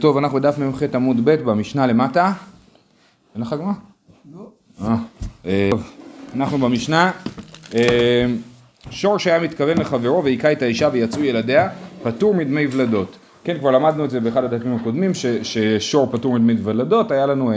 טוב, אנחנו דף ממ"ח עמוד ב' במשנה למטה. אין לך גמרא? לא. אנחנו במשנה. שור שהיה מתכוון לחברו והיכה את האישה ויצאו ילדיה, פטור מדמי ולדות. כן, כבר למדנו את זה באחד הדפים הקודמים, ששור פטור מדמי ולדות. היה לנו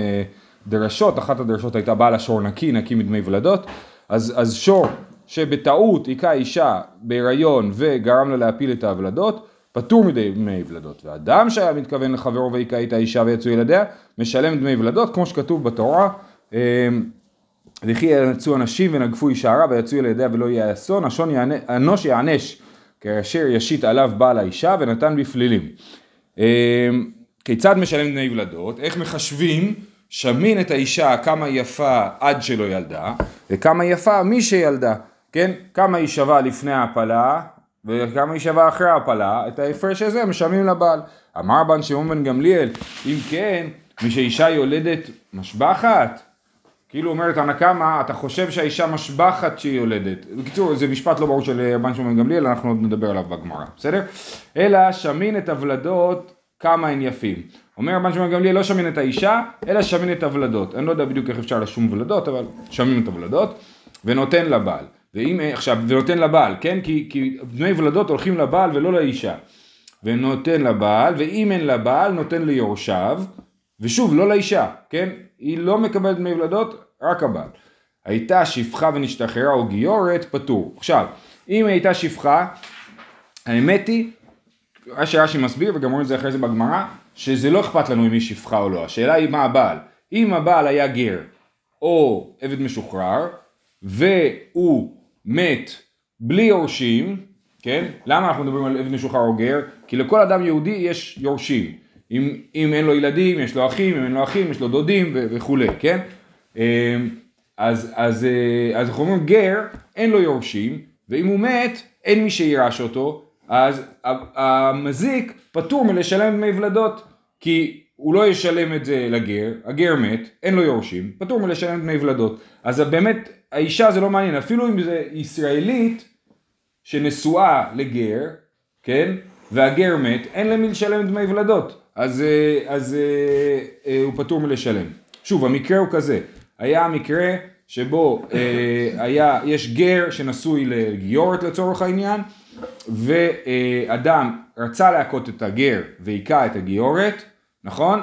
דרשות, אחת הדרשות הייתה בעל השור נקי, נקי מדמי ולדות. אז שור שבטעות היכה אישה בהיריון וגרם לה להפיל את ההבלדות, פטור מדמי ולדות. והאדם שהיה מתכוון לחברו והיכה את האישה ויצאו ילדיה, משלם דמי ולדות, כמו שכתוב בתורה, וכי ינצו אנשים ונגפו אישה הרע ויצאו ילדיה ולא יהיה אסון, אנוש יענש, כאשר ישית עליו בעל האישה ונתן בפלילים. כיצד משלם דמי ולדות? איך מחשבים שמין את האישה כמה יפה עד שלא ילדה, וכמה יפה מי שילדה, כן? כמה היא שווה לפני ההפלה, וכמה היא שווה אחרי ההפלה, את ההפרש הזה משלמים לבעל. אמר רבן שמעון בן גמליאל, אם כן, משאישה יולדת משבחת, כאילו אומרת הנקמה, אתה חושב שהאישה משבחת שהיא יולדת. בקיצור, זה משפט לא ברור של רבן שמעון בן גמליאל, אנחנו עוד נדבר עליו בגמרא, בסדר? אלא שמין את הוולדות כמה הן יפים. אומר רבן שמעון בן גמליאל, לא שמין את האישה, אלא שמין את הוולדות. אני לא יודע בדיוק איך אפשר לשום וולדות, אבל שמין את הוולדות, ונותן לבעל. ואם, עכשיו, ונותן לבעל, כן? כי דמי ולדות הולכים לבעל ולא לאישה. ונותן לבעל, ואם אין לבעל, נותן ליורשיו, ושוב, לא לאישה, כן? היא לא מקבלת דמי ולדות, רק הבעל. הייתה שפחה ונשתחררה או גיורת, פטור. עכשיו, אם הייתה שפחה, האמת היא, רש"י מסביר, וגם אומרים את זה אחרי זה בגמרא, שזה לא אכפת לנו אם היא שפחה או לא. השאלה היא מה הבעל. אם הבעל היה גר, או עבד משוחרר, והוא מת בלי יורשים, כן? למה אנחנו מדברים על עבד משוחרר או גר? כי לכל אדם יהודי יש יורשים. אם אין לו ילדים, יש לו אחים, אם אין לו אחים, יש לו דודים וכו', כן? אז אנחנו אומרים, גר, אין לו יורשים, ואם הוא מת, אין מי שירש אותו, אז המזיק פטור מלשלם דמי ולדות, כי הוא לא ישלם את זה לגר, הגר מת, אין לו יורשים, פטור מלשלם דמי ולדות. אז באמת, האישה זה לא מעניין, אפילו אם זה ישראלית שנשואה לגר, כן? והגר מת, אין למי לשלם דמי ולדות, אז הוא פטור מלשלם. שוב, המקרה הוא כזה, היה המקרה שבו יש גר שנשוי לגיורת לצורך העניין, ואדם רצה להכות את הגר והיכה את הגיורת, נכון?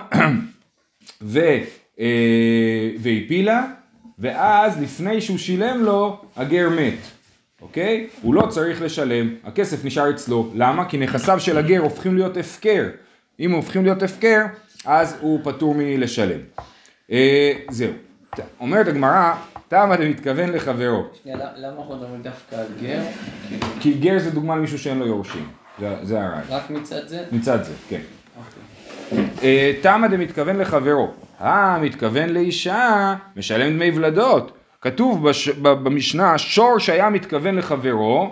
והפילה, ואז לפני שהוא שילם לו, הגר מת, אוקיי? הוא לא צריך לשלם, הכסף נשאר אצלו. למה? כי נכסיו של הגר הופכים להיות הפקר. אם הופכים להיות הפקר, אז הוא פטור מלשלם. זהו. אומרת הגמרא, תמה דמתכוון לחברו. למה אנחנו מדברים דווקא על גר? כי גר זה דוגמה למישהו שאין לו יורשים. זה הרעי. רק מצד זה? מצד זה, כן. תמה דמתכוון לחברו. מתכוון לאישה, משלם דמי ולדות. כתוב במשנה, שור שהיה מתכוון לחברו,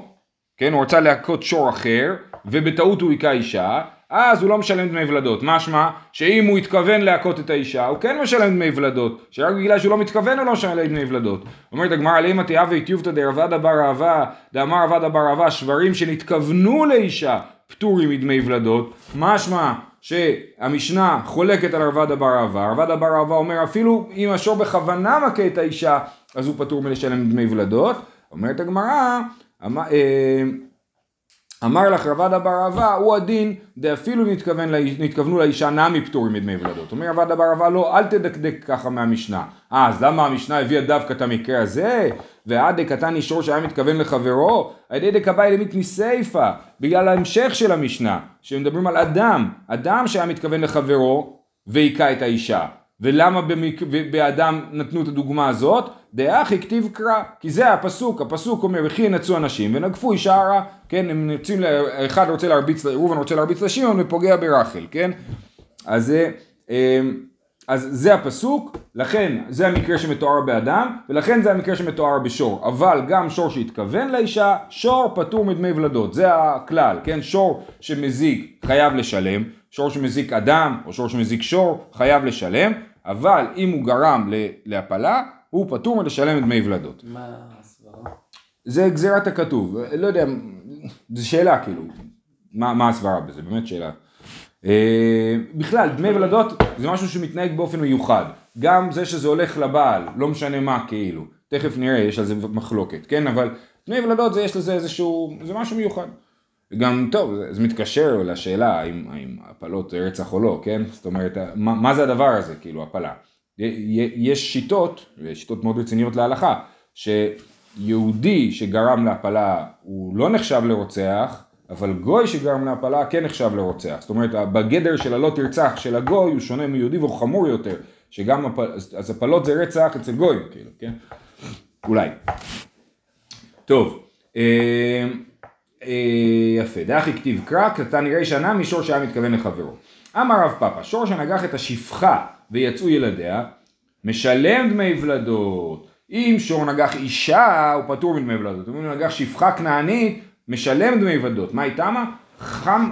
כן, הוא רצה להכות שור אחר, ובטעות הוא היכה אישה, אז הוא לא משלם דמי ולדות. משמע, שאם הוא התכוון להכות את האישה, הוא כן משלם דמי ולדות, שרק בגלל שהוא לא מתכוון הוא לא משלם דמי ולדות. אומרת הגמרא, למה תיאבה איטיובתא דרבדה בר אהבה, דאמר רבדה בר אהבה, שברים שנתכוונו לאישה, פטורים מדמי ולדות. משמע, שהמשנה חולקת על רבדה בר אהבה. רבדה בר אהבה אומר, אפילו אם השור בכוונה מכה את האישה, אז הוא פטור מלשלם דמי ולדות. אומרת הגמרא, אמר לך רבדה בר אהבה, הוא הדין, דאפילו נתכוונו לאישה נמי פטורים מדמי ולדות. אומר רבדה בר אהבה, לא, אל תדקדק ככה מהמשנה. אז למה המשנה הביאה דווקא את המקרה הזה? ועד דקתן אישור שהיה מתכוון לחברו, הידי דקבאי למית מסייפה, בגלל ההמשך של המשנה, שמדברים על אדם, אדם שהיה מתכוון לחברו, והיכה את האישה. ולמה באדם נתנו את הדוגמה הזאת? דאחי כתיב קרא, כי זה הפסוק, הפסוק אומר, וכי ינצו אנשים ונגפו אישה הרע, כן, הם נצים, אחד רוצה להרביץ, ראובן רוצה להרביץ לשמעון ופוגע ברחל, כן? אז זה הפסוק, לכן זה המקרה שמתואר באדם, ולכן זה המקרה שמתואר בשור, אבל גם שור שהתכוון לאישה, שור פטור מדמי ולדות, זה הכלל, כן? שור שמזיק חייב לשלם, שור שמזיק אדם, או שור שמזיק שור, חייב לשלם, אבל אם הוא גרם להפלה, הוא פטור מלשלם דמי ולדות. מה הסברה? זה גזירת הכתוב, לא יודע, זו שאלה כאילו, מה הסברה בזה, באמת שאלה. בכלל, דמי ולדות זה משהו שמתנהג באופן מיוחד. גם זה שזה הולך לבעל, לא משנה מה כאילו. תכף נראה, יש על זה מחלוקת, כן? אבל דמי ולדות זה יש לזה איזשהו, זה משהו מיוחד. גם טוב, זה מתקשר לשאלה האם הפלות רצח או לא, כן? זאת אומרת, מה זה הדבר הזה, כאילו, הפלה? יש שיטות, ושיטות מאוד רציניות להלכה, שיהודי שגרם להפלה הוא לא נחשב לרוצח, אבל גוי שגרם להפלה כן נחשב לרוצח. זאת אומרת, בגדר של הלא תרצח של הגוי הוא שונה מיהודי והוא חמור יותר, שגם אז הפלות זה רצח אצל גוי, כאילו, כן? אולי. טוב, יפה, דאחי כתיב קרק, אתה נראה שנה משור שהיה מתכוון לחברו. אמר רב פאפה, שור שנגח את השפחה ויצאו ילדיה, משלם דמי ולדות. אם שור נגח אישה, הוא פטור מדמי ולדות. אם נגח שפחה כנענית, משלם דמי ולדות. מה הייתה מה?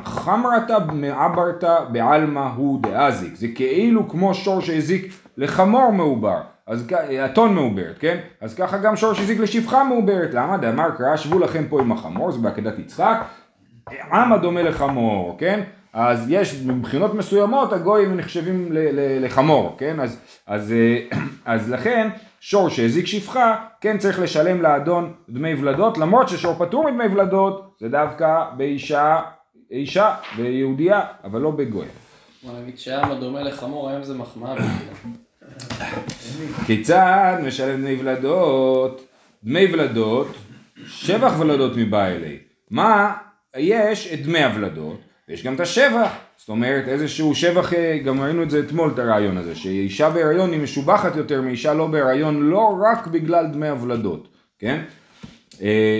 חמרתה מעברתה בעלמה הוא דאזיק. זה כאילו כמו שור שהזיק לחמור מעובר. אז אתון מעוברת, כן? אז ככה גם שור שהזיק לשפחה מעוברת. למה? דאמר קרא, שבו לכם פה עם החמור, זה בעקדת יצחק. עמה דומה לחמור, כן? אז יש מבחינות מסוימות הגויים נחשבים לחמור, כן? אז לכן שור שהזיק שפחה כן צריך לשלם לאדון דמי ולדות, למרות ששור פטור מדמי ולדות זה דווקא באישה ויהודייה, אבל לא בגויים. אני אגיד שעם הדומה לחמור היום זה מחמאה. כיצד משלם דמי ולדות? דמי ולדות, שבח ולדות מבא אלי. מה? יש את דמי הוולדות. יש גם את השבח, זאת אומרת איזשהו שבח, גם ראינו את זה אתמול את הרעיון הזה, שאישה בהיריון היא משובחת יותר מאישה לא בהיריון, לא רק בגלל דמי הוולדות, כן?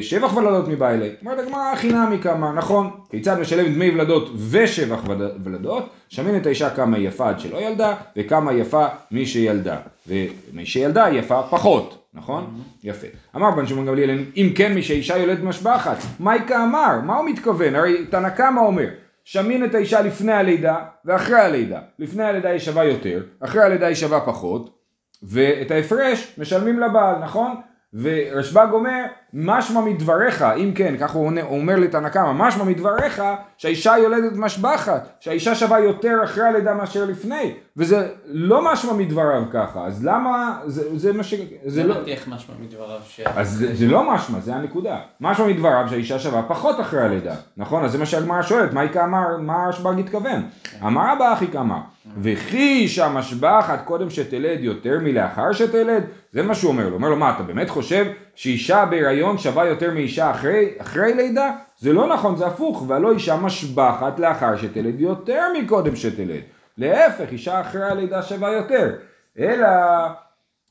שבח ולדות מבא אלי, אומרת הגמרא הכי נמי כמה, נכון, כיצד משלם דמי ולדות ושבח ולדות, שמין את האישה כמה יפה עד שלא ילדה, וכמה יפה מי שילדה, ומי שילדה יפה פחות. נכון? יפה. אמר בן שמעון גמליאל, אם כן מי שאישה יולדת משבחת, מייקה אמר, מה הוא מתכוון? הרי תנא קמא אומר, שמין את האישה לפני הלידה ואחרי הלידה. לפני הלידה היא שווה יותר, אחרי הלידה היא שווה פחות, ואת ההפרש משלמים לבעל, נכון? ורשב"ג אומר, משמע מדבריך, אם כן, ככה הוא אומר לתנא קמא, משמע מדבריך שהאישה יולדת משבחת, שהאישה שווה יותר אחרי הלידה מאשר לפני, וזה לא משמע מדבריו ככה, אז למה, זה מה ש... זה לא תיך משמע מדבריו ש... אז זה לא משמע, זה הנקודה. משמע מדבריו שהאישה שווה פחות אחרי הלידה, נכון? אז זה מה שהגמרא שואלת, מה רשב"ג התכוון? אמר אבא אחי קמא, וכי אישה משבחת קודם שתלד יותר מלאחר שתלד, זה מה שהוא אומר לו, מה אתה באמת חושב שאישה בהיריון שווה יותר מאישה אחרי לידה? זה לא נכון, זה הפוך, ולא אישה משבחת לאחר שתלד יותר מקודם שתלד. להפך, אישה אחרי הלידה שווה יותר. אלא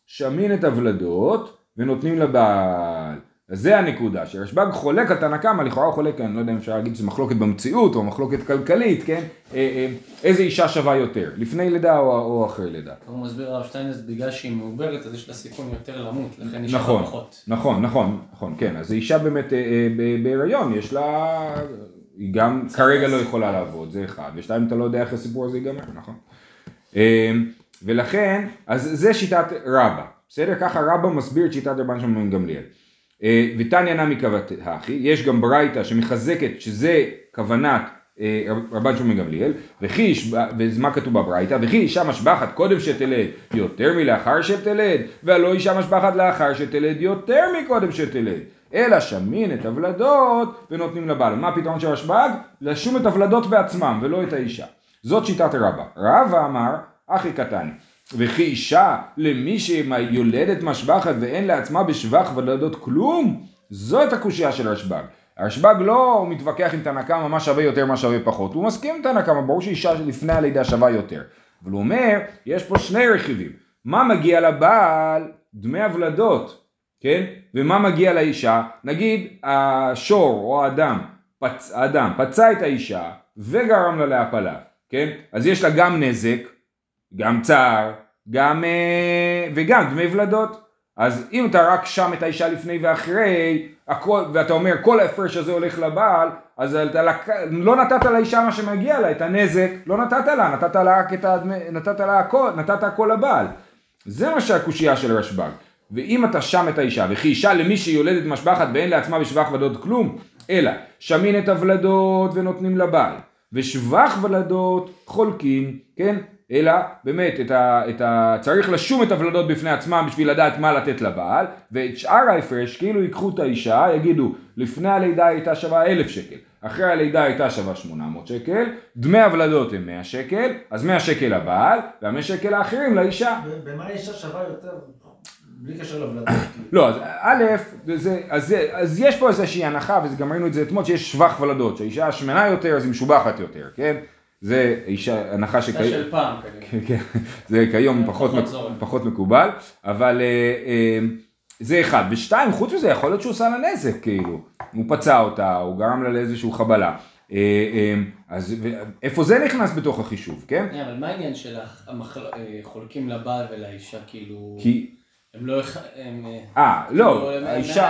שמין את הוולדות ונותנים לבעל. אז זה הנקודה, שרשב"ג חולק על תנא קמא, לכאורה הוא חולק, אני לא יודע אם אפשר להגיד שזה מחלוקת במציאות או מחלוקת כלכלית, כן? איזה אישה שווה יותר, לפני לידה או אחרי לידה. הוא מסביר הרב שטיינזלץ, בגלל שהיא מעוברת, אז יש לה סיכון יותר למות, לכן היא שווה פחות. נכון, כן, אז אישה באמת בהיריון, יש לה, היא גם כרגע לא יכולה לעבוד, זה אחד, ושתיים אתה לא יודע איך הסיפור הזה ייגמר, נכון? ולכן, אז זה שיטת רבא, בסדר? ככה רבא מסביר את שיטת רבן שמעון גמליאל. ותניא נמי כוונתא אחי, יש גם ברייתא שמחזקת שזה כוונת רבן שמעון גמליאל, ומה כתוב בברייתא? וכי אישה משבחת קודם שתלד יותר מלאחר שתלד, והלא אישה משבחת לאחר שתלד יותר מקודם שתלד, אלא שמין את הוולדות ונותנים לבעל. מה הפתרון של רשב"ג? לשום את הוולדות בעצמם ולא את האישה. זאת שיטת רבא. רבא אמר אחי קטני, וכי אישה למי שיולדת משבחת ואין לעצמה בשבח ולדות כלום, זאת הקושיה של רשב"ג. הרשב"ג לא מתווכח עם תנא קמא מה שווה יותר מה שווה פחות, הוא מסכים עם תנא קמא, ברור שאישה לפני הלידה שווה יותר, אבל הוא אומר יש פה שני רכיבים, מה מגיע לבעל? דמי הוולדות, כן? ומה מגיע לאישה? נגיד השור או האדם פצע את האישה וגרם לה להפלה, כן? אז יש לה גם נזק, גם צער, וגם דמי ולדות. אז אם אתה רק שם את האישה לפני ואחרי, ואתה אומר כל ההפרש הזה הולך לבעל, אז לא נתת לאישה מה שמגיע לה, את הנזק, לא נתת לה, נתת הכל לבעל. זה מה שהקושיה של רשב"ג. ואם אתה שם את האישה, וכי אישה למי שיולדת משבחת ואין לעצמה בשבח ולדות כלום, אלא שמין את הוולדות ונותנים לבעל. ושבח ולדות חולקים, כן? אלא באמת צריך לשום את הוולדות בפני עצמם בשביל לדעת מה לתת לבעל, ואת שאר ההפרש כאילו ייקחו את האישה, יגידו לפני הלידה הייתה שווה 1,000 שקל, אחרי הלידה הייתה שווה 800 שקל, דמי הוולדות הם 100 שקל, אז 100 שקל לבעל ו100 שקל האחרים לאישה. במה האישה שווה יותר? בלי קשר לבלדות. לא, אז אז יש פה איזושהי הנחה, וזה גם ראינו את זה אתמול, שיש שבח ולדות, שהאישה השמנה יותר, אז היא משובחת יותר, כן? זה אישה, הנחה שכיום... של פעם, כן. זה כיום פחות מקובל, אבל זה אחד. ושתיים, חוץ מזה, יכול להיות שהוא עשה לה נזק, כאילו. הוא פצע אותה, הוא גרם לה לאיזשהו חבלה. אז איפה זה נכנס בתוך החישוב, כן? אבל מה העניין של חולקים לבעל ולאישה, כאילו... הם לא... לא, האישה...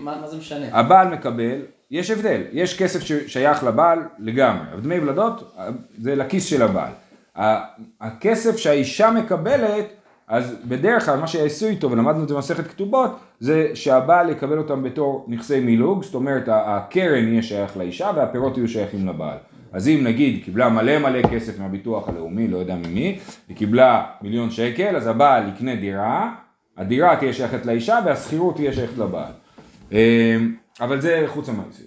מה זה משנה? הבעל מקבל, יש הבדל, יש כסף ששייך לבעל לגמרי, דמי ולדות זה לכיס של הבעל. הכסף שהאישה מקבלת, אז בדרך כלל מה שיעשו איתו, ולמדנו את זה במסכת כתובות, זה שהבעל יקבל אותם בתור נכסי מילוג, זאת אומרת הקרן יהיה שייך לאישה והפירות יהיו שייכים לבעל. אז אם נגיד קיבלה מלא כסף מהביטוח הלאומי, לא יודע ממי, היא קיבלה 1,000,000 שקל, אז הבעל יקנה דירה, הדירה תהיה שייכת לאישה והשכירות תהיה שייכת לבעל. אבל זה חוץ המעשי.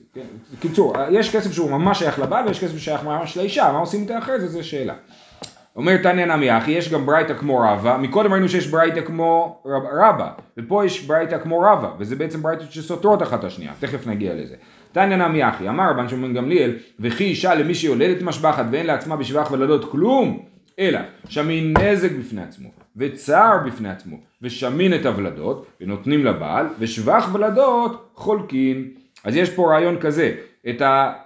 קיצור, יש כסף שהוא ממש שייך לבעל ויש כסף שייך ממש לאישה, מה עושים איתה אחרי זה? זה שאלה. אומר תניא נמי אחי, יש גם ברייתא כמו רבא, מקודם ראינו שיש ברייתא כמו רבא, ופה יש ברייתא כמו רבא, וזה בעצם ברייתות שסותרות אחת השנייה, תכף נגיע לזה. תניא נמי אחי, אמר רבן שמעון בן גמליאל, וכי אישה למי שיולדת משבחת ואין לעצמה בשבח ולדות כלום, אלא שמין נזק בפני עצמו, וצער בפני עצמו, ושמין את הוולדות, ונותנים לבעל, ושבח ולדות חולקים. אז יש פה רעיון כזה,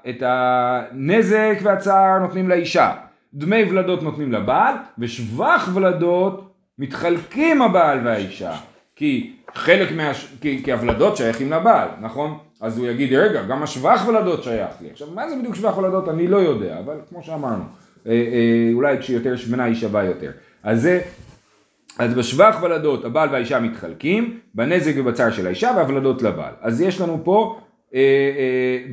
את הנזק והצער נותנים לאישה, דמי ולדות נותנים לבעל, ושבח ולדות מתחלקים הבעל והאישה, כי הוולדות שייכים לבעל, נכון? אז הוא יגיד, רגע, גם השבח ולדות שייך לי. עכשיו, מה זה בדיוק שבח ולדות? אני לא יודע, אבל כמו שאמרנו, אולי כשיותר שמנה היא שווה יותר. אז בשבח ולדות הבעל והאישה מתחלקים, בנזק ובצער של האישה והוולדות לבעל. אז יש לנו פה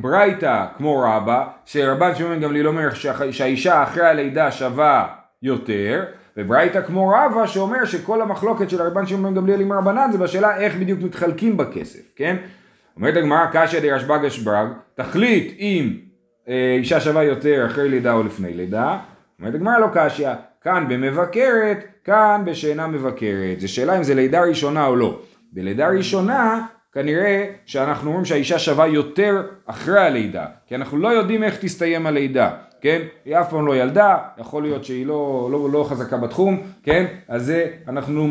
ברייתא כמו רבא, שרבן שמעון בן גמליאל אומר שהאישה אחרי הלידה שווה יותר, וברייתא כמו רבא שאומר שכל המחלוקת של רבן שמעון בן גמליאל עם רבנן זה בשאלה איך בדיוק מתחלקים בכסף, כן? אומרת הגמרא, קשיא דרשב"ג אשב"ג, תחליט אם אישה שווה יותר אחרי לידה או לפני לידה. אומרת הגמרא, לא קשיא, כאן במבקרת, כאן בשאינה מבקרת. זו שאלה אם זה לידה ראשונה או לא. בלידה ראשונה כנראה שאנחנו אומרים שהאישה שווה יותר אחרי הלידה, כי אנחנו לא יודעים איך תסתיים הלידה, כן? היא אף פעם לא ילדה, יכול להיות שהיא לא חזקה בתחום, כן? אז זה אנחנו...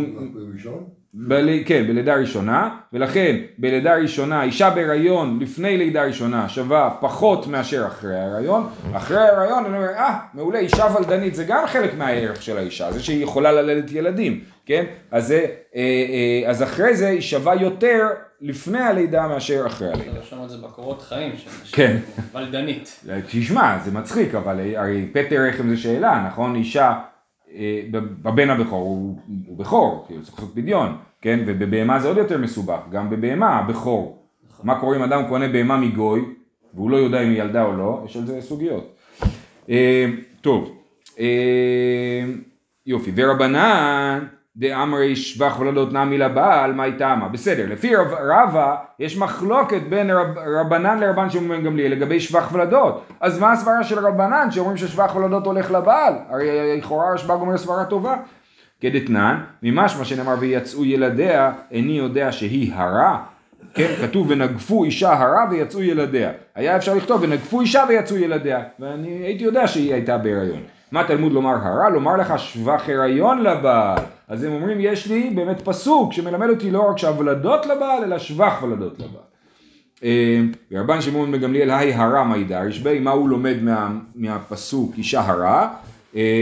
כן, בלידה ראשונה, ולכן בלידה ראשונה, אישה בהיריון לפני לידה ראשונה שווה פחות מאשר אחרי ההיריון. אחרי ההיריון אני אומר, מעולה, אישה ולדנית זה גם חלק מהערך של האישה, זה שהיא יכולה ללדת ילדים, כן? אז אחרי זה היא שווה יותר לפני הלידה מאשר אחרי הלידה. אתה רשום את זה בקורות חיים, כן. ולדנית. תשמע, זה מצחיק, אבל הרי פטר רחם זה שאלה, נכון? אישה... בבן הבכור הוא בכור, כי הוא צריך לעשות פדיון, כן? ובבהמה זה עוד יותר מסובך, גם בבהמה הבכור. מה קורה אם אדם קונה בהמה מגוי, והוא לא יודע אם היא ילדה או לא, יש על זה סוגיות. טוב, יופי, ורבנן, דאמרי שבח ולדות נמי לבעל, מה היא טעמה? בסדר, לפי רבא, יש מחלוקת בין רבנן לרבן שמעון בן גמליאל לגבי שבח ולדות. אז מה הסברה של רבנן שאומרים ששבח ולדות הולך לבעל? הרי לכאורה רשב"ג אומר סברה טובה. כדתנן, ממשמע שנאמר ויצאו ילדיה, איני יודע שהיא הרה. כן, כתוב ונגפו אישה הרה ויצאו ילדיה. היה אפשר לכתוב ונגפו אישה ויצאו ילדיה. ואני הייתי יודע שהיא הייתה בהיריון. מה תלמוד לומר הרה? לומר לך שבח הריון לבעל. אז הם אומרים, יש לי באמת פסוק שמלמד אותי לא רק שהוולדות לבעל, אלא שבח ולדות לבעל. ורבן שמעון בן גמליאל, היי הרה מידע, רשב"י, מה הוא לומד מהפסוק אישה הרה?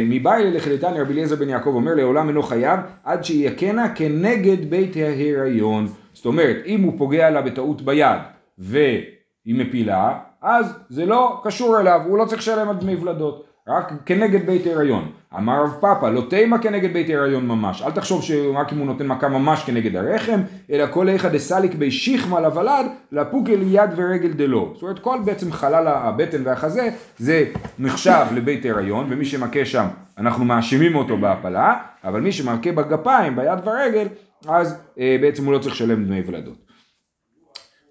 מבעילה לחילתן רבי אליעזר בן יעקב אומר, לעולם אינו חייב עד שיקנה כנגד בית ההיריון. זאת אומרת, אם הוא פוגע לה בטעות ביד והיא מפילה, אז זה לא קשור אליו, הוא לא צריך לשלם על דמי ולדות. רק כנגד בית ההיריון. אמר רב פאפא, לא תימא כנגד בית ההיריון ממש. אל תחשוב שרק אם הוא נותן מכה ממש כנגד הרחם, אלא כל איכא דסליק בי שכמא לוולד, לפוקל יד ורגל דלא. זאת אומרת, כל בעצם חלל הבטן והחזה, זה נחשב לבית ההיריון, ומי שמכה שם, אנחנו מאשימים אותו בהפלה, אבל מי שמכה בגפיים, ביד ורגל, אז בעצם הוא לא צריך לשלם דמי ולדות.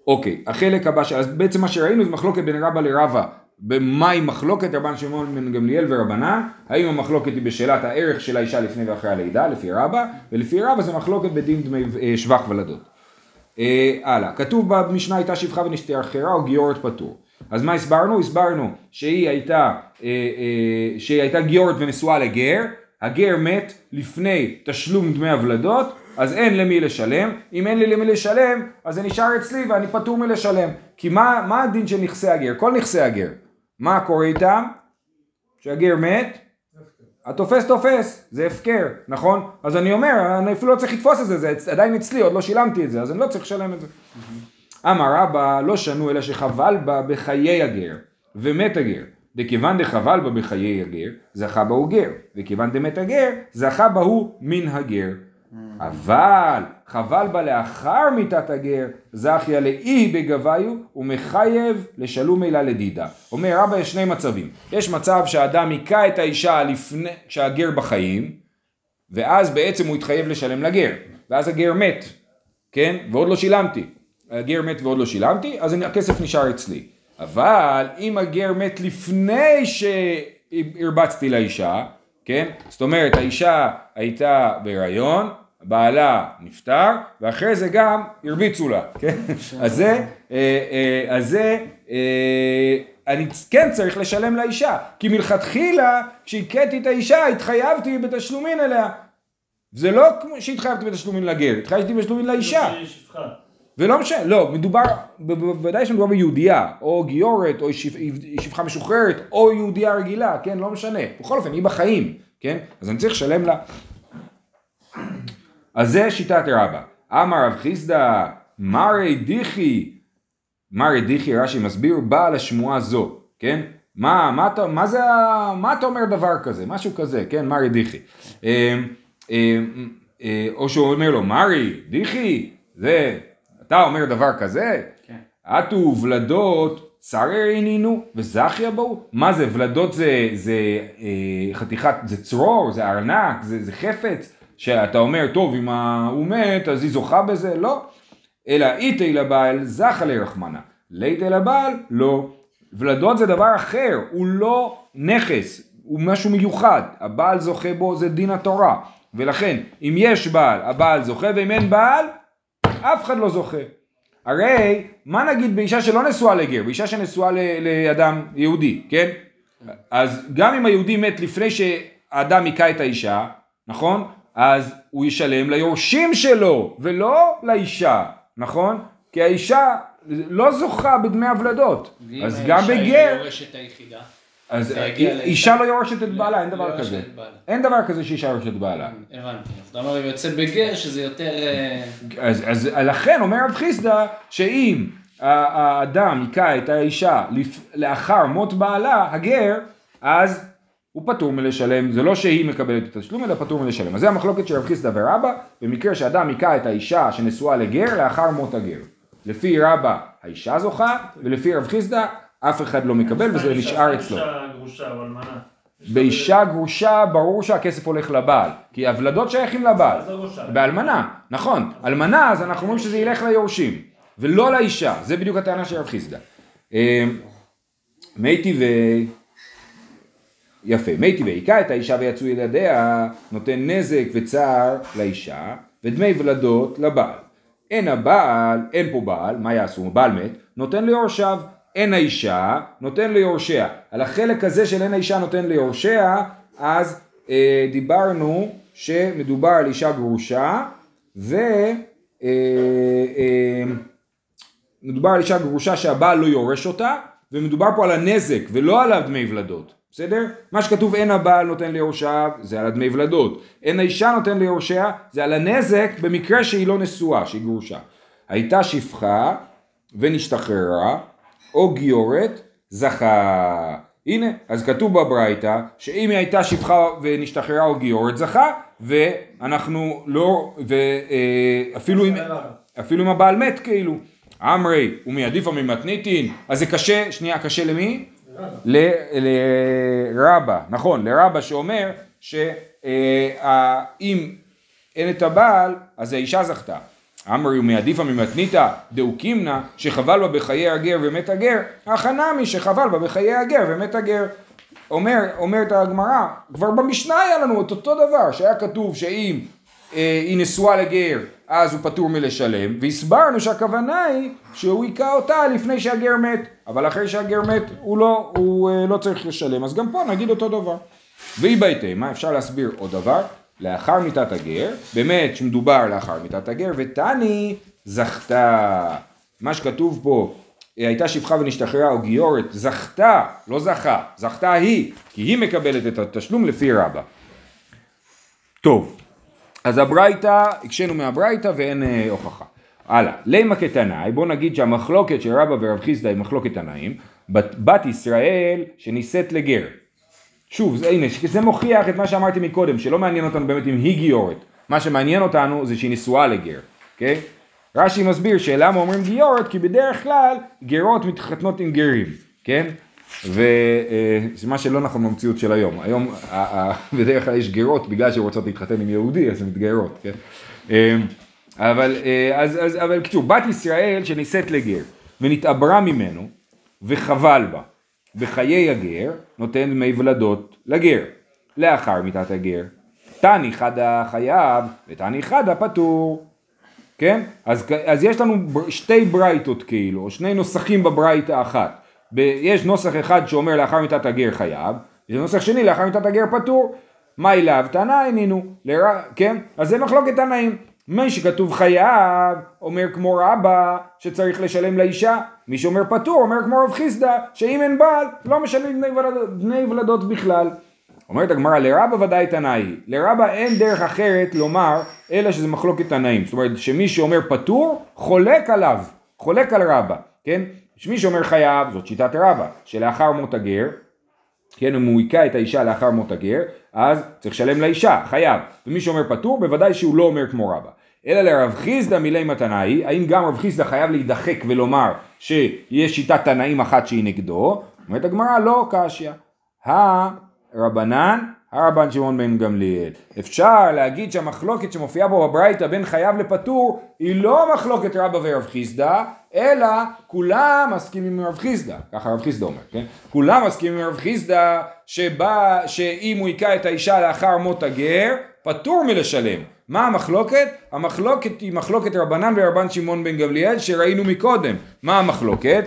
אוקיי, החלק הבא, אז בעצם מה שראינו זה מחלוקת בין רבא לרבא, במאי מחלוקת רבן שמעון בן גמליאל ורבנן, האם המחלוקת היא בשאלת הערך של האישה לפני ואחרי הלידה, לפי רבא, ולפי רבא זה מחלוקת בדין דמי שבח ולדות. הלאה, כתוב במשנה הייתה שפחה ונשתחררה או גיורת פטור. אז מה הסברנו? הסברנו שהיא הייתה גיורת ונשואה לגר, הגר מת לפני תשלום דמי הוולדות, אז אין למי לשלם, אם אין לי למי לשלם, אז זה נשאר אצלי ואני פטור מלשלם. כי מה הדין של נכסי הגר? כל נכסי הגר. מה קורה איתם? שהגר מת? התופס תופס, זה הפקר, נכון? אז אני אומר, אני אפילו לא צריך לתפוס את זה, זה עדיין אצלי, עוד לא שילמתי את זה, אז אני לא צריך לשלם את זה. אמר רבא, לא שנו אלא שחבל בה בחיי הגר, ומת הגר. דכיוון דחבל בה בחיי הגר, זכה בה הוא גר. וכיוון דמת הגר, זכה בה הוא מן הגר. אבל חבל בה לאחר מיתת הגר, זכיה לאי בגוויו, ומחייב לשלום אילה לדידה. אומר רבא, יש שני מצבים. יש מצב שהאדם היכה את האישה לפני שהגר בחיים, ואז בעצם הוא התחייב לשלם לגר. ואז הגר מת, כן? ועוד לא שילמתי. הגר מת ועוד לא שילמתי, אז הכסף נשאר אצלי. אבל אם הגר מת לפני שהרבצתי לאישה, כן? זאת אומרת, האישה הייתה בהיריון, בעלה נפטר, ואחרי זה גם הרביצו לה, כן? אז אני כן צריך לשלם לאישה, כי מלכתחילה, כשהכיתי את האישה, התחייבתי בתשלומין אליה. זה לא כמו שהתחייבתי בתשלומין לגר, התחייבתי בתשלומין לאישה. ולא משנה, לא, מדובר, בוודאי שמדובר ביהודייה, או גיורת, או שפחה משוחררת, או יהודייה רגילה, כן, לא משנה. בכל אופן, היא בחיים, כן? אז אני צריך לשלם לה. אז זה שיטת רבא. אמר רב חיסדא, מרי דיחי, רש"י מסביר, בא על השמועה זו, כן? מה אתה אומר דבר כזה? משהו כזה, כן? מרי דיחי. או שהוא אומר לו, מרי דיחי, זה... אתה אומר דבר כזה? כן. אתו ולדות צרר עינינו וזכיה בו. מה זה? ולדות זה חתיכת, זה צרור, זה ארנק, זה חפץ. שאתה אומר, טוב, אם הוא מת, אז היא זוכה בזה? לא. אלא איתי לבעל זכה לרחמנה. ליתי לבעל? לא. ולדות זה דבר אחר, הוא לא נכס, הוא משהו מיוחד. הבעל זוכה בו, זה דין התורה. ולכן, אם יש בעל, הבעל זוכה, ואם אין בעל... אף אחד לא זוכה. הרי, מה נגיד באישה שלא נשואה לגר, באישה שנשואה לאדם יהודי, כן? אז גם אם היהודי מת לפני שהאדם היכה את האישה, נכון? אז הוא ישלם ליורשים שלו, ולא לאישה, נכון? כי האישה לא זוכה בדמי הוולדות. אז גם בגר... ואם האישה היא יורשת היחידה? אז אישה לא יורשת את בעלה, אין דבר כזה. אין דבר כזה שאישה יורשת בעלה. הבנתי, זאת אומרת, היא יוצאת בגר שזה יותר... אז לכן אומר רב חיסדא, שאם האדם היכה את האישה לאחר מות בעלה, הגר, אז הוא פטור מלשלם, זה לא שהיא מקבלת את התשלום, אלא פטור מלשלם. אז זה המחלוקת של רב חיסדא ורבא, במקרה שאדם היכה את האישה שנשואה לגר, לאחר מות הגר. לפי רבא, האישה זוכה, ולפי רב חיסדא, אף אחד לא מקבל וזה נשאר אצלו. באישה גרושה ברור שהכסף הולך לבעל, כי הוולדות שייכים לבעל. באלמנה, נכון. אלמנה אז אנחנו אומרים שזה ילך ליורשים, ולא לאישה. זה בדיוק הטענה של רב חיסדא. מייטי והיכה את האישה ויצאו ילדיה, נותן נזק וצער לאישה, ודמי ולדות לבעל. אין הבעל, אין פה בעל, מה יעשו? בעל מת, נותן ליורשיו. אין האישה, נותן ליורשיה. על החלק הזה של אין האישה נותן ליורשיה, אז דיברנו שמדובר על אישה גרושה, מדובר על אישה גרושה שהבעל לא יורש אותה, ומדובר פה על הנזק ולא על דמי ולדות. בסדר? מה שכתוב אין הבעל נותן ליורשיו, זה על דמי ולדות. אין האישה נותן ליורשיה, זה על הנזק במקרה שהיא לא נשואה, שהיא גרושה. הייתה שפחה ונשתחררה, או גיורת זכה, הנה, אז כתוב בברייתא, שאם היא הייתה שפחה ונשתחררה או גיורת זכה, ואנחנו לא, אפילו אם הבעל מת כאילו. אמרי, ומיידיפה ממתניתין, אז זה קשה, שנייה, קשה למי? לרבא, נכון, לרבא שאומר שאם אין את הבעל, אז האישה זכתה. אמרי ומעדיפה ממתניתא דאוקימנה שחבל בה בחיי הגר ומת הגר, החנמי שחבל בה בחיי הגר ומת הגר. אומרת הגמרא, כבר במשנה היה לנו את אותו דבר, שהיה כתוב שאם היא נשואה לגר, אז הוא פטור מלשלם, והסברנו שהכוונה היא שהוא יקע אותה לפני שהגר מת, אבל אחרי שהגר מת הוא לא צריך לשלם, אז גם פה נגיד אותו דבר. והיא ביתה, מה אפשר להסביר עוד דבר? לאחר מיתת הגר, באמת שמדובר לאחר מיתת הגר, ותני זכתה. מה שכתוב פה, הייתה שפחה ונשתחררה או גיורת, זכתה, לא זכה, זכתה היא, כי היא מקבלת את התשלום לפי רבא. טוב, אז הברייתא, הקשנו מהברייתא ואין הוכחה. הלאה, לימה כתנאי, בוא נגיד שהמחלוקת של רבא ורב חיסדא היא מחלוקת תנאים, בת ישראל שנישאת לגר. שוב, הנה, זה מוכיח את מה שאמרתי מקודם, שלא מעניין אותנו באמת אם היא גיורת. מה שמעניין אותנו זה שהיא נשואה לגר. Okay? רש"י מסביר שלמה אומרים גיורת, כי בדרך כלל גרות מתחתנות עם גרים. כן? וזה מה שלא נכון במציאות של היום. היום בדרך כלל יש גרות בגלל שרוצות להתחתן עם יהודי, אז הן מתגרות. כן? אבל כתוב, בת ישראל שנישאת לגר ונתעברה ממנו וחבל בה. בחיי הגר נותן דמי ולדות לגר, לאחר מיתת הגר. תני חדה חייב ותני חדה פטור. כן? אז יש לנו שתי ברייתות כאילו, שני נוסחים בברייתה אחת. יש נוסח אחד שאומר לאחר מיתת הגר חייב, יש נוסח שני לאחר מיתת הגר פטור. מה אליו? תנאי נינו. כן? אז זה מחלוקת תנאים. מי שכתוב חייב אומר כמו רבא שצריך לשלם לאישה, מי שאומר פטור אומר כמו רב חיסדא שאם אין בעל לא משלמים בני ולדות בכלל. אומרת הגמרא לרבא ודאי תנאי, לרבא אין דרך אחרת לומר אלא שזה מחלוקת תנאים, זאת אומרת שמי שאומר פטור חולק עליו, חולק על רבא, כן? שמי שאומר חייב זאת שיטת רבא שלאחר מות הגר, כן, אם הוא היקע את האישה לאחר מות הגר, אז צריך לשלם לאישה, חייב. ומי שאומר פטור, בוודאי שהוא לא אומר כמו רבא. אלא לרב חיסדא מילי מתנאי, האם גם רב חיסדא חייב להידחק ולומר שיש שיטת תנאים אחת שהיא נגדו? אומרת הגמרא, לא קשיא. הרבנן, הרבן שמעון בן גמליאל. אפשר להגיד שהמחלוקת שמופיעה בו בברייתא בין חייב לפטור, היא לא מחלוקת רבא ורב חיסדא, אלא כולם מסכימים עם רב חיסדא, ככה רב חיסדא אומר, כן? כולם מסכימים עם רב חיסדא שאם הוא היקע את האישה לאחר מות הגר, פטור מלשלם. מה המחלוקת? המחלוקת היא מחלוקת רבנן ורבן שמעון בן גמליאל שראינו מקודם. מה המחלוקת?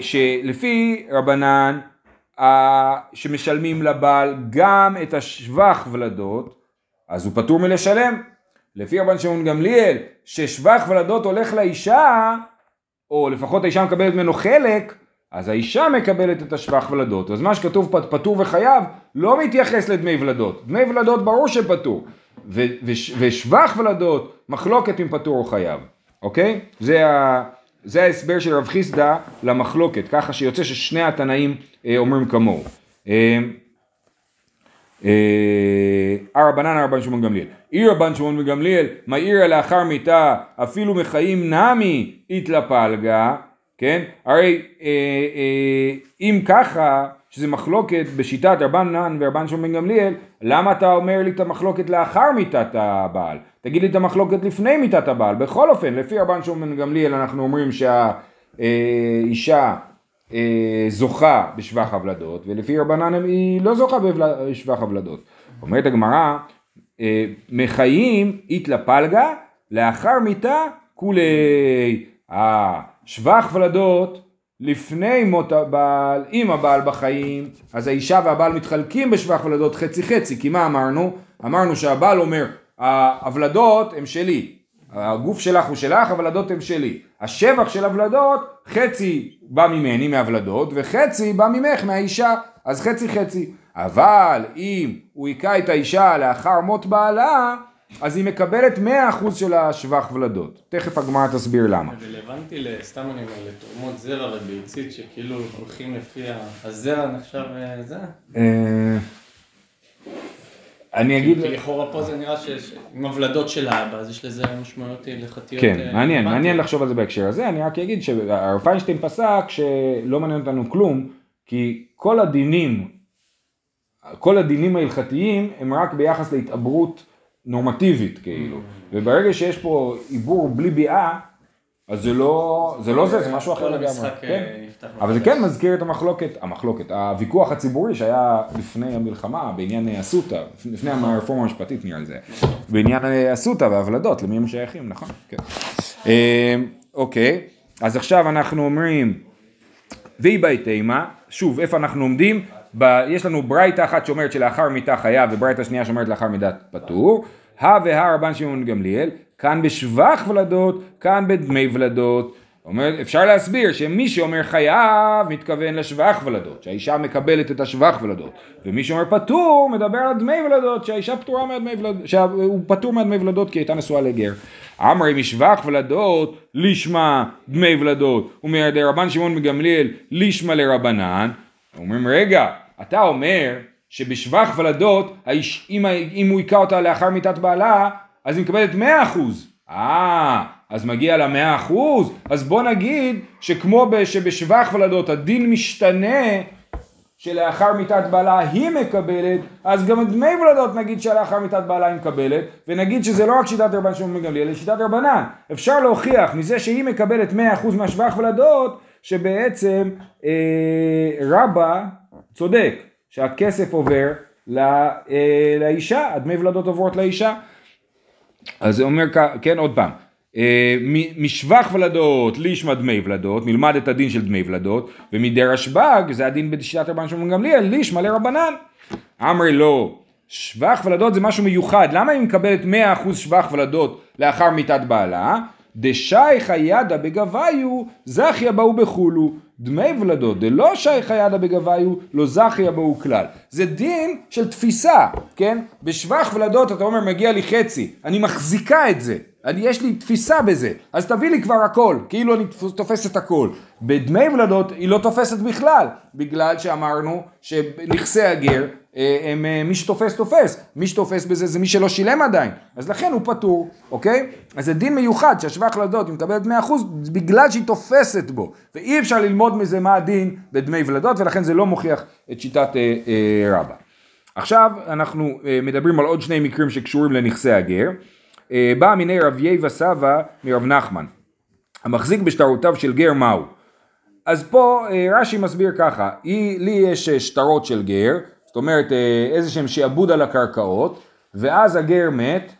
שלפי רבנן, שמשלמים לבעל גם את השבח ולדות, אז הוא פטור מלשלם. לפי רבן שמעון גמליאל, ששבח ולדות הולך לאישה, או לפחות האישה מקבלת ממנו חלק, אז האישה מקבלת את השבח ולדות. אז מה שכתוב פטור וחייב, לא מתייחס לדמי ולדות. דמי ולדות ברור שפטור. ושבח ולדות, מחלוקת עם פטור או חייב. אוקיי? זה ההסבר של רב חיסדא למחלוקת, ככה שיוצא ששני התנאים אומרים כמוהו. הרבנן הרבן שמעון גמליאל. אי רבן שמעון גמליאל, מאיר לאחר מיתה, אפילו מחיים נמי התלפלגה, כן? הרי אם ככה, שזה מחלוקת בשיטת רבנן ורבן שמעון גמליאל, למה אתה אומר לי את המחלוקת לאחר מיתת הבעל? תגיד לי את המחלוקת לפני מיתת הבעל. בכל אופן, לפי רבן שמעון גמליאל אנחנו אומרים שהאישה זוכה בשבח ולדות, ולפי רבנן היא לא זוכה בשבח ולדות. אומרת הגמרא, מחיים התלפלגה, לאחר מיתה כולי. שבח ולדות לפני מות הבעל, אם הבעל בחיים, אז האישה והבעל מתחלקים בשבח ולדות חצי חצי, כי מה אמרנו? אמרנו שהבעל אומר, הוולדות הם שלי, הגוף שלך הוא שלך, הוולדות הם שלי. השבח של הוולדות, חצי בא ממני מהוולדות, וחצי בא ממך מהאישה, אז חצי חצי. אבל אם הוא היקע את האישה לאחר מות בעלה, אז היא מקבלת 100% של השבח ולדות. תכף הגמרא תסביר למה. רלוונטי לסתם אני אומר, לתרומות זרע וביצית שכאילו הולכים לפי הזרע נחשב זה? אני אגיד... כי לכאורה פה זה נראה שעם הוולדות של האבא, אז יש לזה משמעויות הלכתיות... כן, מעניין לחשוב על זה בהקשר הזה. אני רק אגיד שהרב פיינשטיין פסק שלא מעניין אותנו כלום, כי כל הדינים ההלכתיים הם רק ביחס להתעברות נורמטיבית כאילו, וברגע שיש פה עיבור בלי ביאה, אז זה משהו אחר לגמרי, אבל זה כן מזכיר את המחלוקת, הוויכוח הציבורי שהיה לפני המלחמה, בעניין הסוטה, לפני הרפורמה המשפטית נראה לזה, בעניין הסוטה והוולדות, למי הם שייכים, נכון? אוקיי, אז עכשיו אנחנו אומרים, והיא בהתאימה, שוב, איפה אנחנו עומדים? יש לנו ברייתא אחת שאומרת שלאחר מיתה חיה, וברייתא השנייה שאומרת לאחר מידת פטור. רבן שמעון גמליאל, כאן בשבח ולדות, כאן בדמי ולדות. אפשר להסביר שמי שאומר חייב מתכוון לשבח ולדות, שהאישה מקבלת את השבח ולדות. ומי שאומר פטור מדבר על דמי ולדות, שהאישה פטורה מהדמי ולדות, שהוא פטור מהדמי ולדות כי הייתה נשואה לגר. אמרי משבח ולדות, לשמה דמי ולדות. ומדי רבן שמעון גמליאל, לשמה לרבנן. אומרים רגע, אתה אומר שבשבח ולדות, אם הוא יקע אותה לאחר מיתת בעלה, אז היא מקבלת 100%. אז מגיע ל100%. אז בוא נגיד שכמו שבשבח ולדות הדין משתנה, שלאחר מיתת בעלה היא מקבלת, אז גם דמי ולדות נגיד שלאחר מיתת בעלה היא מקבלת, ונגיד שזה לא רק שיטת רבן שמעון גמליאל, אלא שיטת רבנן. אפשר להוכיח מזה שהיא מקבלת 100% מהשבח ולדות, שבעצם רבא צודק, שהכסף עובר לאישה, הדמי ולדות עוברות לאישה. אז זה אומר, כן, עוד פעם, משבח ולדות, לישמא דמי ולדות, נלמד את הדין של דמי ולדות, ומדי רשב"ג, זה הדין בשיטת רבן שמעון גמליאל, לישמא לרבנן. אמרי לא, שבח ולדות זה משהו מיוחד, למה היא מקבלת 100% שבח ולדות לאחר מיתת בעלה? דשייך הידה בגוויו, זכיה באו בחולו, דמי ולדות, דלא שייך הידה בגוויו, לא זכיה באו כלל. זה דין של תפיסה, כן? בשבח ולדות אתה אומר, מגיע לי חצי, אני מחזיקה את זה, יש לי תפיסה בזה, אז תביא לי כבר הכל, כאילו אני תופסת הכל. בדמי ולדות היא לא תופסת בכלל, בגלל שאמרנו שנכסי הגר, מי שתופס תופס, מי שתופס בזה זה מי שלא שילם עדיין, אז לכן הוא פטור, אוקיי? אז זה דין מיוחד שהשבח ולדות היא מקבלת 100% בגלל שהיא תופסת בו, ואי אפשר ללמוד מזה מה הדין בדמי ולדות, ולכן זה לא מוכיח את שיטת רבא. עכשיו אנחנו מדברים על עוד שני מקרים שקשורים לנכסי הגר. בא מיני רב יהיבא סבא מרב נחמן, המחזיק בשטרותיו של גר מהו? אז פה רש"י מסביר ככה, לי יש שטרות של גר, זאת אומרת, איזה שהם שעבוד על הקרקעות, ואז הגר מת,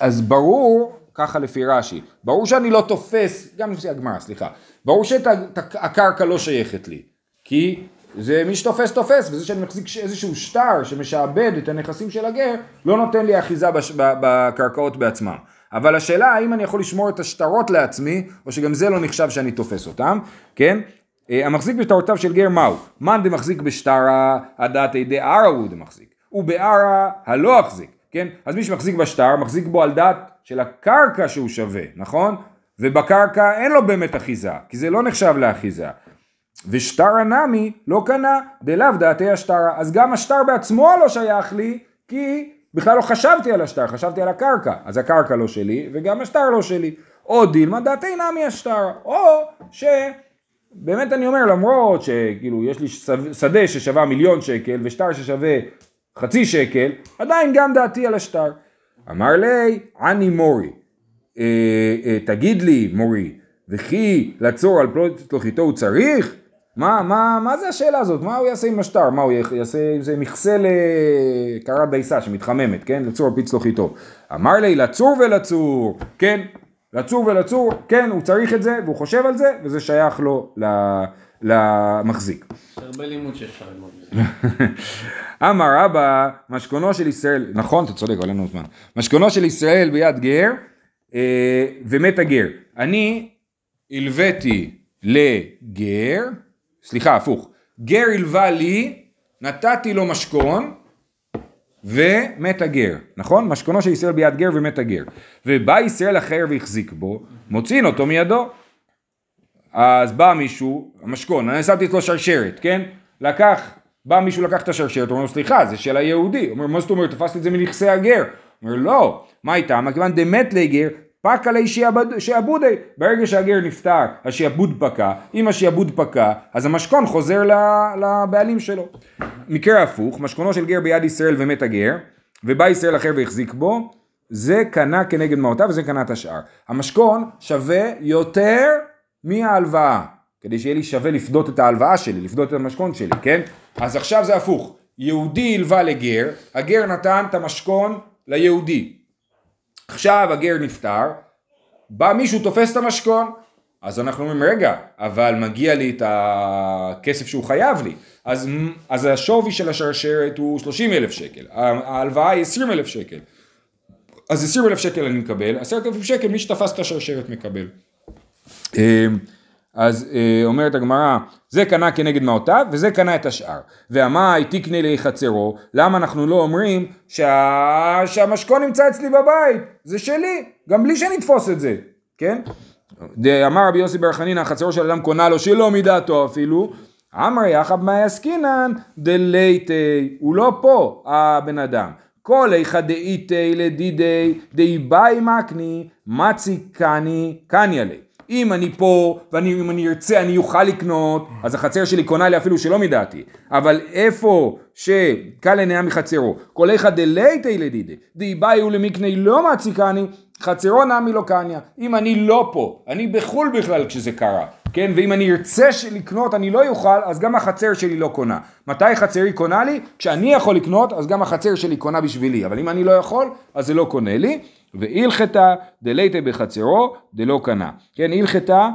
אז ברור, ככה לפי רש"י, ברור שאני לא תופס, גם לפי הגמרא, סליחה, ברור שהקרקע לא שייכת לי, כי זה מי שתופס תופס, וזה שאני מחזיק איזשהו שטר שמשעבד את הנכסים של הגר, לא נותן לי אחיזה בקרקעות בעצמם. אבל השאלה, האם אני יכול לשמור את השטרות לעצמי, או שגם זה לא נחשב שאני תופס אותם, כן? המחזיק בשטרותיו של גר מהו? מן דמחזיק בשטרה, הדעתי דערא הוא דמחזיק, ובערא הלא החזיק, כן? אז מי שמחזיק בשטר, מחזיק בו על דעת של הקרקע שהוא שווה, נכון? ובקרקע אין לו באמת אחיזה, כי זה לא נחשב לאחיזה. ושטרה נמי לא קנה, דלאו דעתי השטרה, אז גם השטר בעצמו לא שייך לי, כי בכלל לא חשבתי על השטר, חשבתי על הקרקע, אז הקרקע לא שלי, וגם השטר לא שלי. או דילמה דעתי נמי השטרה, או ש... באמת אני אומר, למרות שכאילו יש לי שדה ששווה 1,000,000 שקל ושטר ששווה 0.5 שקל, עדיין גם דעתי על השטר. אמר לי, אני מורי, תגיד לי מורי, וכי לצור על פלוחיתו הוא צריך? מה זה השאלה הזאת? מה הוא יעשה עם השטר? מה הוא יעשה עם זה? מכסה לקרת דייסה שמתחממת, כן? לצור על פלוחיתו. אמר לי, לצור, כן? לצור, כן, הוא צריך את זה, והוא חושב על זה, וזה שייך לו למחזיק. יש הרבה לימוד שאפשר ללמוד. אמר אבא, משכונו של ישראל, נכון, אתה צודק, עלינו זמן. משכונו של ישראל ביד גר, ומת הגר. אני הלוויתי לגר, סליחה, הפוך. גר הלווה לי, נתתי לו משכון, ומת הגר, נכון? משכונו של ישראל ביד גר ומת הגר. ובא ישראל אחר והחזיק בו, מוציאין אותו מידו. אז בא מישהו, המשכון, אני שמתי לו שרשרת, כן? לקח, בא מישהו לקח את השרשרת, הוא אומר, סליחה, זה של היהודי. הוא אומר, מה זאת אומרת, תפסתי את זה מנכסי הגר. הוא אומר, לא, מה הייתה? מכיוון דמת לגר, פק עלי שיעבודי. ברגע שהגר נפטר, השיעבוד פקע. אם השיעבוד פקע, אז המשכון חוזר לבעלים שלו. מקרה הפוך, משכונו של גר ביד ישראל ומת הגר, ובא ישראל אחר והחזיק בו, זה קנה כנגד מעותיו, וזה קנה את השאר. המשכון שווה יותר מההלוואה, כדי שיהיה לי שווה לפדות את ההלוואה שלי, לפדות את המשכון שלי, כן? אז עכשיו זה הפוך. יהודי הלווה לגר, הגר נתן את המשכון ליהודי. עכשיו הגר נפטר, בא מישהו תופס את המשכון, אז אנחנו אומרים, רגע, אבל מגיע לי את הכסף שהוא חייב לי, אז השווי של השרשרת הוא 30,000 שקל, ההלוואה היא 20,000 שקל, אז 20,000 שקל אני מקבל, 10,000 שקל מי שתפס את השרשרת מקבל. אז אומרת הגמרא, זה קנה כנגד מעותיו וזה קנה את השאר. והמאי תקנה לי חצרו, למה אנחנו לא אומרים שהמשכון נמצא אצלי בבית, זה שלי, גם בלי שנתפוס את זה, כן? אמר רבי יוסי בר חנינא, החצרו של אדם קונה לו שלא מדעתו אפילו, אמר יחב מאי עסקינן דלייטי, הוא לא פה הבן אדם. כל איכא דאיתי לדידי דאי באי מקני מצי קני עלי. אם אני פה, ואם אני ארצה, אני אוכל לקנות, אז החצר שלי קונה לי אפילו שלא מדעתי. אבל איפה שקל עיניה מחצרו, כל איכא דלייטי לדידי, דאי באי ולמקני לא מצי קני, חצרו נמי לא קניה. אם אני לא פה, אני בחול בכלל כשזה קרה, כן? ואם אני ארצה לקנות אני לא יוכל, אז גם החצר שלי לא קונה. מתי חצרי קונה לי? כשאני יכול לקנות, אז גם החצר שלי קונה בשבילי. אבל אם אני לא יכול, אז זה לא קונה לי. ואילחתה דלייטה בחצרו דלא קנה. כן, הלכתה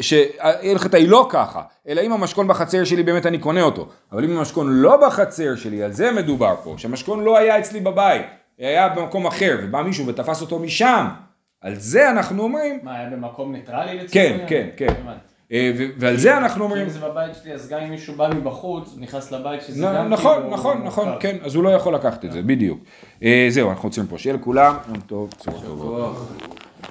שהלכתה היא לא ככה, אלא אם המשכון בחצר שלי באמת אני קונה אותו. אבל אם המשכון לא בחצר שלי, על זה מדובר פה, שהמשכון לא היה אצלי בבית. היה במקום אחר, ובא מישהו ותפס אותו משם. על זה אנחנו אומרים... מה, היה במקום ניטרלי לצורך? כן, כן, כן. ועל זה אנחנו אומרים... אם זה בבית שלי, אז גם אם מישהו בא מבחוץ, נכנס לבית שזה גם... נכון, נכון, נכון, כן. אז הוא לא יכול לקחת את זה, בדיוק. זהו, אנחנו רוצים פה. שיהיה לכולם, טוב, צורך טוב.